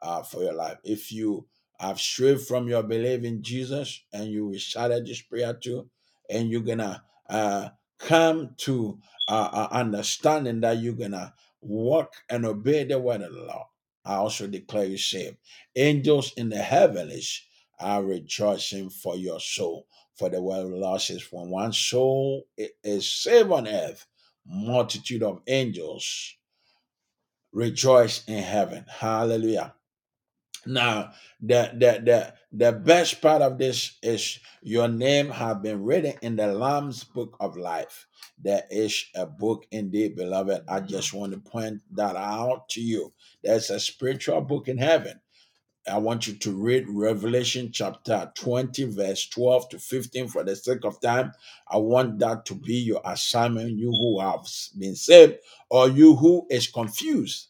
uh, for your life. If you have strayed from your belief in Jesus and you recited this prayer too, and you're gonna uh, come to uh, understanding that you're gonna walk and obey the word of the Lord, I also declare you saved. Angels in the heavens are rejoicing for your soul. For the word of the Lord says, when one soul is saved on earth, multitude of angels rejoice in heaven. Hallelujah. Now, the, the, the, the best part of this is your name has been written in the Lamb's Book of Life. There is a book indeed, beloved. I just want to point that out to you. There's a spiritual book in heaven. I want you to read Revelation chapter twenty, verse twelve to fifteen for the sake of time. I want that to be your assignment, you who have been saved or you who is confused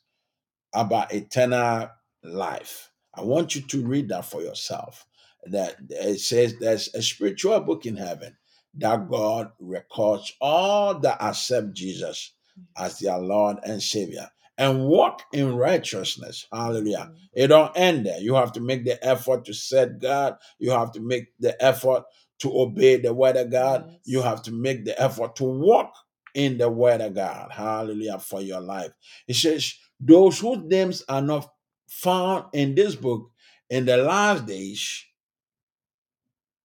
about eternal life. I want you to read that for yourself. That it says there's a spiritual book in heaven that God records all that accept Jesus as their Lord and Savior and walk in righteousness. Hallelujah. Mm-hmm. It don't end there. You have to make the effort to serve God. You have to make the effort to obey the word of God. Yes. You have to make the effort to walk in the word of God. Hallelujah, for your life. It says, those whose names are not found in this book, in the last days,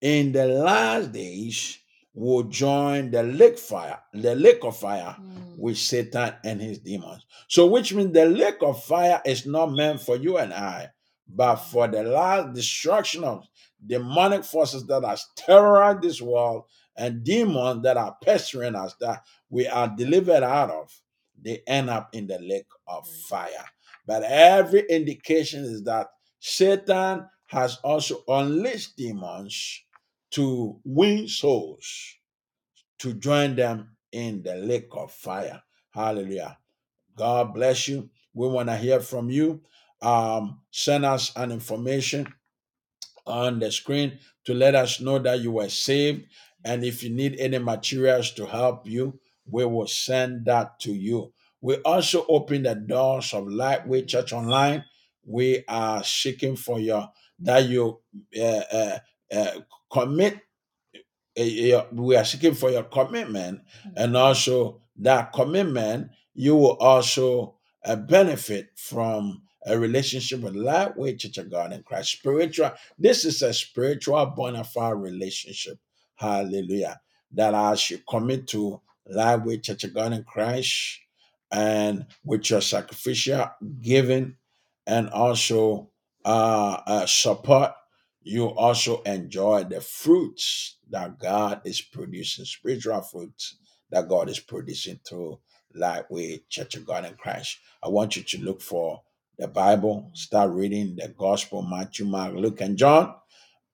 in the last days, will join the lake fire, the lake of fire mm. with Satan and his demons. So which means the lake of fire is not meant for you and I, but for the last destruction of demonic forces that has terrorized this world and demons that are pestering us, that we are delivered out of, they end up in the lake of mm. fire. But every indication is that Satan has also unleashed demons to win souls, to join them in the lake of fire. Hallelujah. God bless you. We want to hear from you. Um, send us an information on the screen to let us know that you were saved. And if you need any materials to help you, we will send that to you. We also open the doors of Lightway Church Online. We are seeking for your, that you uh, uh, uh, commit, uh, we are seeking for your commitment, mm-hmm. and also that commitment, you will also uh, benefit from a relationship with Lightway Church of God in Christ. Spiritual, this is a spiritual bona fide relationship. Hallelujah. That I should commit to Lightway Church of God in Christ, and with your sacrificial giving and also uh, uh, support, you also enjoy the fruits that God is producing, spiritual fruits that God is producing through Lightway Church of God in Christ. I want you to look for the Bible, start reading the Gospel, Matthew, Mark, Luke, and John,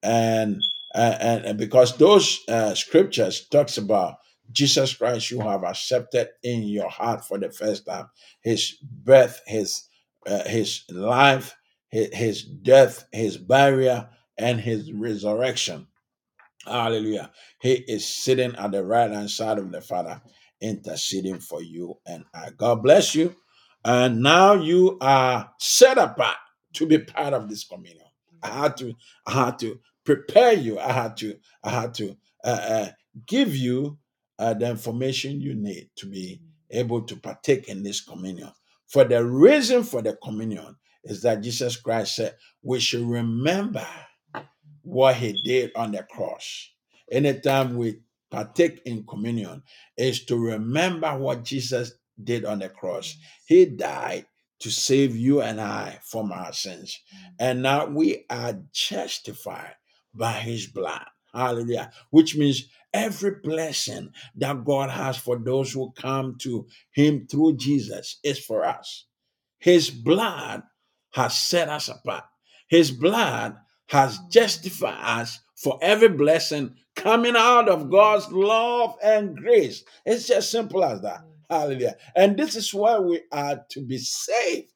and and, and because those uh, scriptures talks about Jesus Christ, you have accepted in your heart for the first time, his birth, his uh, his life, his, his death, his burial, and his resurrection. Hallelujah. He is sitting at the right hand side of the Father, interceding for you and I. God bless you. And now you are set apart to be part of this communion. I had to, I had to prepare you. I had to, I had to uh, uh, give you uh, the information you need to be able to partake in this communion. For the reason for the communion is that Jesus Christ said, we should remember what he did on the cross. Anytime we partake in communion is to remember what Jesus did on the cross. He died to save you and I from our sins. And now we are justified by his blood. Hallelujah. Which means every blessing that God has for those who come to him through Jesus is for us. His blood has set us apart. His blood has justified us for every blessing coming out of God's love and grace. It's just simple as that. Hallelujah. And this is why we are to be saved.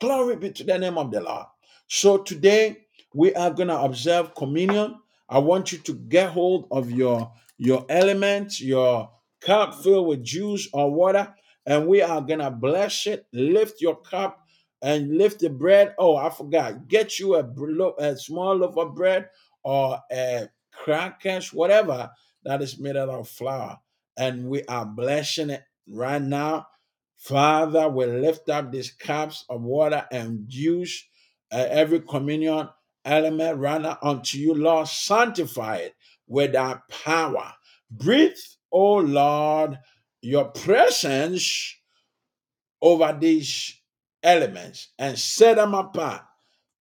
Glory be to the name of the Lord. So today we are going to observe communion. I want you to get hold of your, your element, your cup filled with juice or water, and we are going to bless it. Lift your cup and lift the bread. Oh, I forgot. Get you a, a small loaf of bread or a crackers, whatever that is made out of flour. And we are blessing it right now. Father, we lift up these cups of water and juice, uh, every communion element right now unto you, Lord. Sanctify it with our power. Breathe, oh Lord, your presence over these elements and set them apart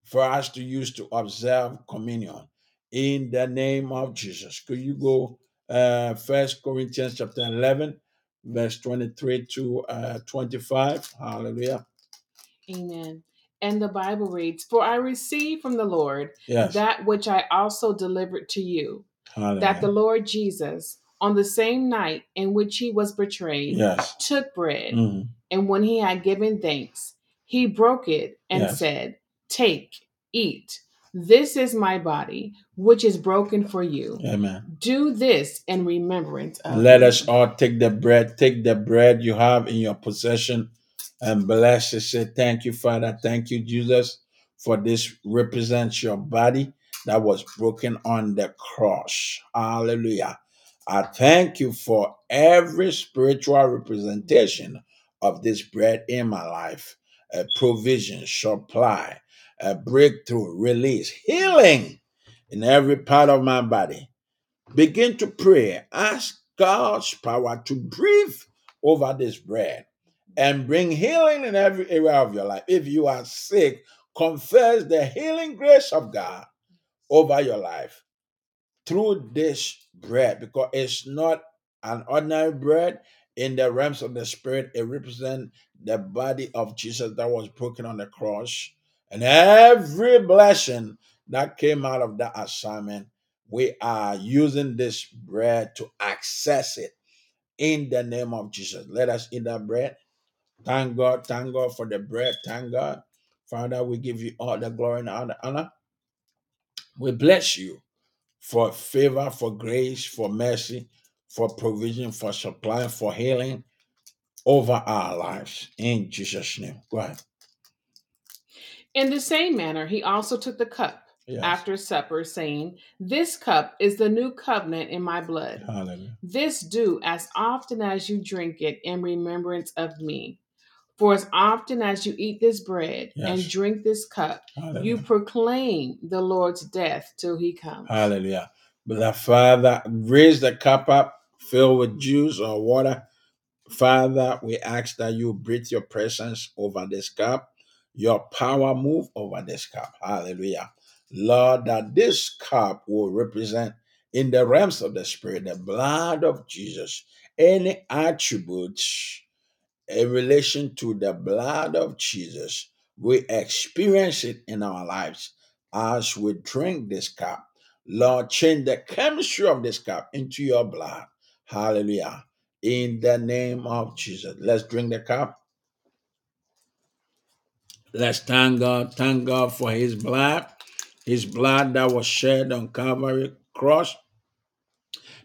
for us to use to observe communion. In the name of Jesus. Could you go First uh, Corinthians chapter eleven, verse twenty-three to uh, twenty-five. Hallelujah. Amen. And the Bible reads, "For I received from the Lord yes. that which I also delivered to you, Hallelujah. That the Lord Jesus, on the same night in which he was betrayed, yes. took bread, mm-hmm. and when he had given thanks, he broke it and yes. said, 'Take, eat. This is my body, which is broken for you. Amen. Do this in remembrance of me.'" Let us all take the bread, take the bread you have in your possession and bless it. Say, "Thank you, Father. Thank you, Jesus, for this represents your body that was broken on the cross." Hallelujah. I thank you for every spiritual representation of this bread in my life, a provision, supply, a breakthrough, release, healing in every part of my body. Begin to pray. Ask God's power to breathe over this bread and bring healing in every area of your life. If you are sick, confess the healing grace of God over your life through this bread, because it's not an ordinary bread. In the realms of the spirit, it represents the body of Jesus that was broken on the cross. And every blessing that came out of that assignment, we are using this bread to access it in the name of Jesus. Let us eat that bread. Thank God. Thank God for the bread. Thank God. Father, we give you all the glory and all the honor. We bless you for favor, for grace, for mercy, for provision, for supply, for healing over our lives. In Jesus' name. Go ahead. "In the same manner, he also took the cup yes. after supper, saying, 'This cup is the new covenant in my blood. Hallelujah. This do as often as you drink it in remembrance of me. For as often as you eat this bread yes. and drink this cup, Hallelujah. You proclaim the Lord's death till he comes.'" Hallelujah. But the Father, raise the cup up, filled with juice or water. Father, we ask that you breathe your presence over this cup. Your power move over this cup. Hallelujah. Lord, that this cup will represent in the realms of the spirit, the blood of Jesus, any attributes in relation to the blood of Jesus, we experience it in our lives as we drink this cup. Lord, change the chemistry of this cup into your blood. Hallelujah. In the name of Jesus. Let's drink the cup. Let's thank God, thank God for his blood, his blood that was shed on Calvary cross.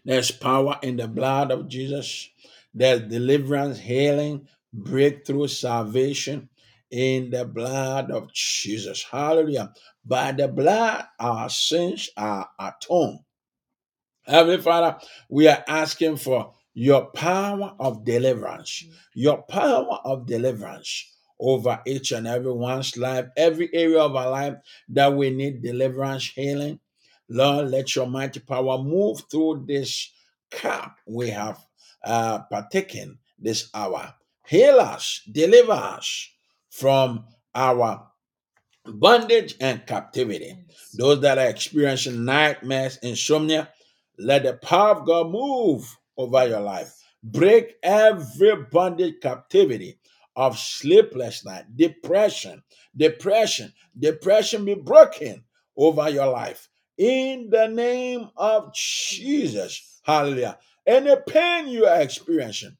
There's power in the blood of Jesus. There's deliverance, healing, breakthrough, salvation in the blood of Jesus. Hallelujah. By the blood, our sins are atoned. Heavenly Father, we are asking for your power of deliverance, your power of deliverance over each and everyone's life, every area of our life that we need deliverance, healing. Lord, let your mighty power move through this cup we have uh, partaken this hour. Heal us, deliver us from our bondage and captivity. Yes. Those that are experiencing nightmares, insomnia, let the power of God move over your life. Break every bondage, captivity of sleepless night, depression, depression, depression be broken over your life. In the name of Jesus, hallelujah. Any pain you are experiencing,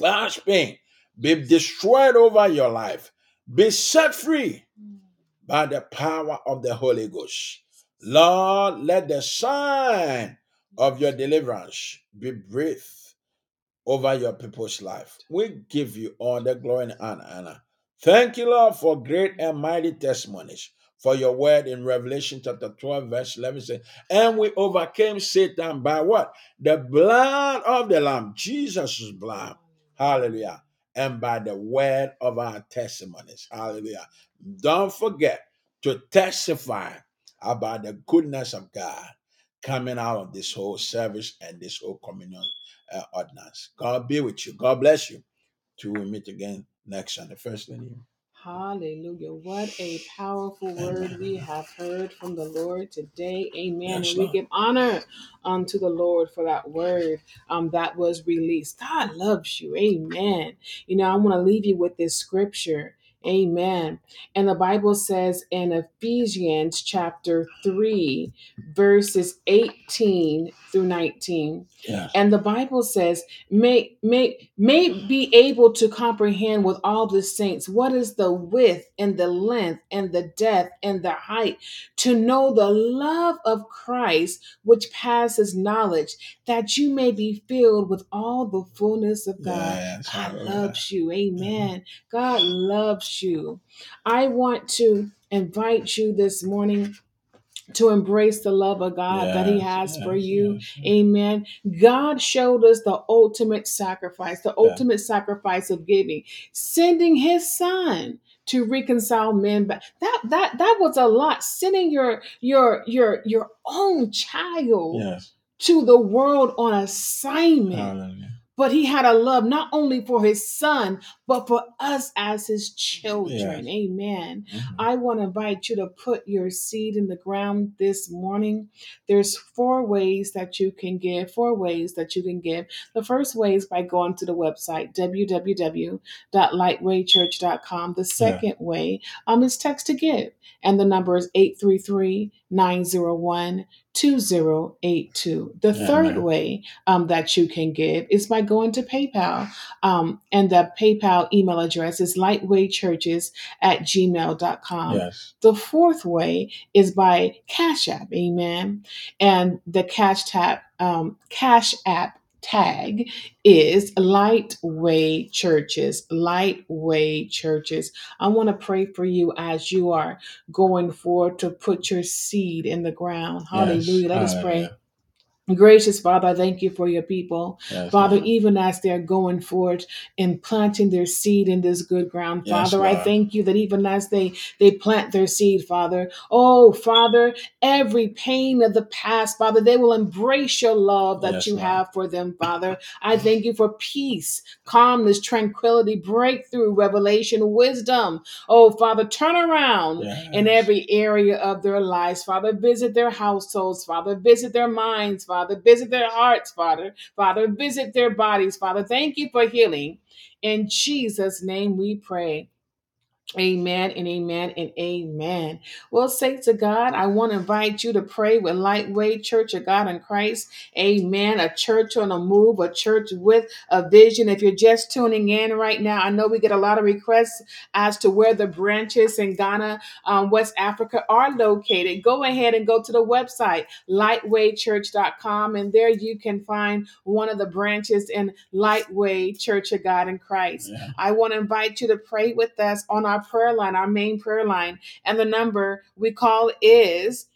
past pain, be destroyed over your life. Be set free by the power of the Holy Ghost. Lord, let the sign of your deliverance be breathed over your people's life. We give you all the glory and honor. Thank you, Lord, for great and mighty testimonies. For your word in Revelation chapter twelve, verse eleven says, and we overcame Satan by what? The blood of the Lamb, Jesus' blood. Hallelujah. And by the word of our testimonies. Hallelujah. Don't forget to testify about the goodness of God coming out of this whole service and this whole communion uh, ordinance. God be with you. God bless you. Till we meet again next Sunday. First Sunday. Hallelujah. What a powerful word Amen. We have heard from the Lord today. Amen. Yes, and we Lord. Give honor um, to the Lord for that word um, that was released. God loves you. Amen. You know, I want to leave you with this scripture. Amen. And the Bible says in Ephesians chapter three, verses eighteen through nineteen. Yes. And the Bible says, may, may, may be able to comprehend with all the saints what is the width and the length and the depth and the height, to know the love of Christ, which passes knowledge, that you may be filled with all the fullness of God. Yes. God loves you. Amen. Mm-hmm. God loves you. You. I want to invite you this morning to embrace the love of God yes, that he has yes, for you. Yes, yes. Amen. God showed us the ultimate sacrifice, the yes. ultimate sacrifice of giving, sending his son to reconcile men back. That that that was a lot. Sending your your your your own child yes. to the world on assignment. Hallelujah. But he had a love not only for his son, but for us as his children. Yes. Amen. Mm-hmm. I want to invite you to put your seed in the ground this morning. There's four ways that you can give, four ways that you can give. The first way is by going to the website, w w w dot lightway church dot com. The second yeah. way um, is text to give. And the number is eight three three, nine zero one, two zero eight two. The yeah, third man. way um, that you can give is by going to PayPal. Um, and the PayPal email address is lightway churches at gmail dot com. Yes. The fourth way is by Cash App. Amen. And the Cash Tap, um, Cash App tag is Lightway Churches, Lightway Churches. I want to pray for you as you are going forward to put your seed in the ground. Hallelujah. Yes. Let us pray. Gracious Father, I thank you for your people. Yes, Father, Lord. Even as they're going forward and planting their seed in this good ground, yes, Father, Lord. I thank you that even as they, they plant their seed, Father, oh, Father, every pain of the past, Father, they will embrace your love that yes, you Lord. Have for them, Father. I thank you for peace, calmness, tranquility, breakthrough, revelation, wisdom. Oh, Father, turn around yes. in every area of their lives, Father. Visit their households, Father. Visit their minds, Father. Father, visit their hearts, Father. Father, visit their bodies, Father. Thank you for healing. In Jesus' name we pray. Amen and amen and amen. Well, say to God, I want to invite you to pray with Lightway Church of God in Christ. Amen. A church on a move, a church with a vision. If you're just tuning in right now, I know we get a lot of requests as to where the branches in Ghana, um, West Africa are located. Go ahead and go to the website, lightway church dot com, and there you can find one of the branches in Lightway Church of God in Christ. Yeah. I want to invite you to pray with us on our prayer line, our main prayer line, and the number we call is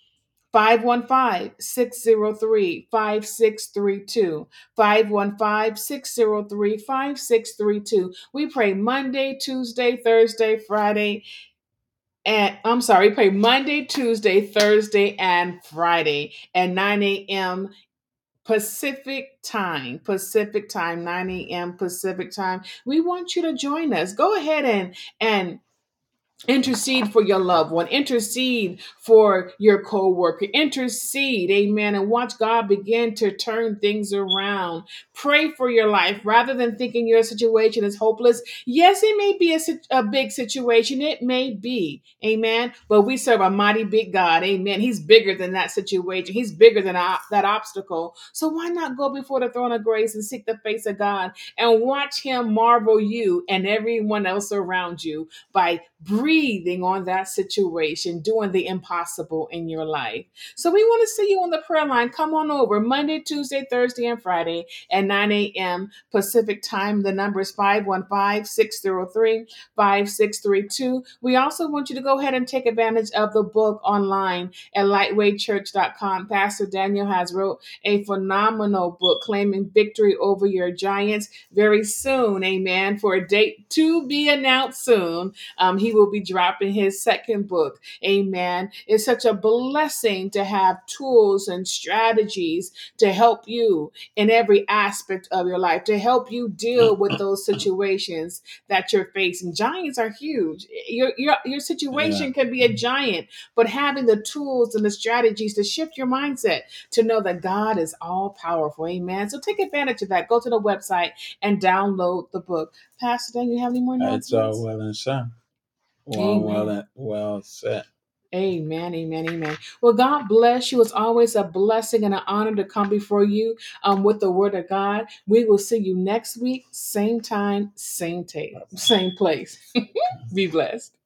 five one five, six zero three, five six three two, five one five, six zero three, five six three two. We pray Monday, Tuesday, Thursday, Friday, and I'm sorry, pray Monday, Tuesday, Thursday, and Friday at nine a.m. Pacific time, Pacific time, nine a.m. Pacific time. We want you to join us. Go ahead and, and intercede for your loved one. Intercede for your co-worker. Intercede, amen, and watch God begin to turn things around. Pray for your life rather than thinking your situation is hopeless. Yes, it may be a, a big situation. It may be, amen, but we serve a mighty big God, amen. He's bigger than that situation. He's bigger than uh, that obstacle. So why not go before the throne of grace and seek the face of God and watch him marvel you and everyone else around you by breathing Breathing on that situation, doing the impossible in your life. So we want to see you on the prayer line. Come on over Monday, Tuesday, Thursday, and Friday at nine a.m. Pacific time. The number is five one five, six zero three, five six three two. We also want you to go ahead and take advantage of the book online at lightway church dot com. Pastor Daniel has wrote a phenomenal book, Claiming Victory Over Your Giants, very soon. Amen. For a date to be announced soon. Um, he will be dropping his second book. Amen. It's such a blessing to have tools and strategies to help you in every aspect of your life, to help you deal with those situations that you're facing. Giants are huge. Your your, your situation yeah. can be a giant, but having the tools and the strategies to shift your mindset to know that God is all powerful. Amen. So take advantage of that. Go to the website and download the book. Pastor Dan, you have any more announcements? It's all well and done. Well, well, well said. Amen, amen, amen. Well, God bless you. It's always a blessing and an honor to come before you um, with the word of God. We will see you next week, same time, same tape, same place. Be blessed.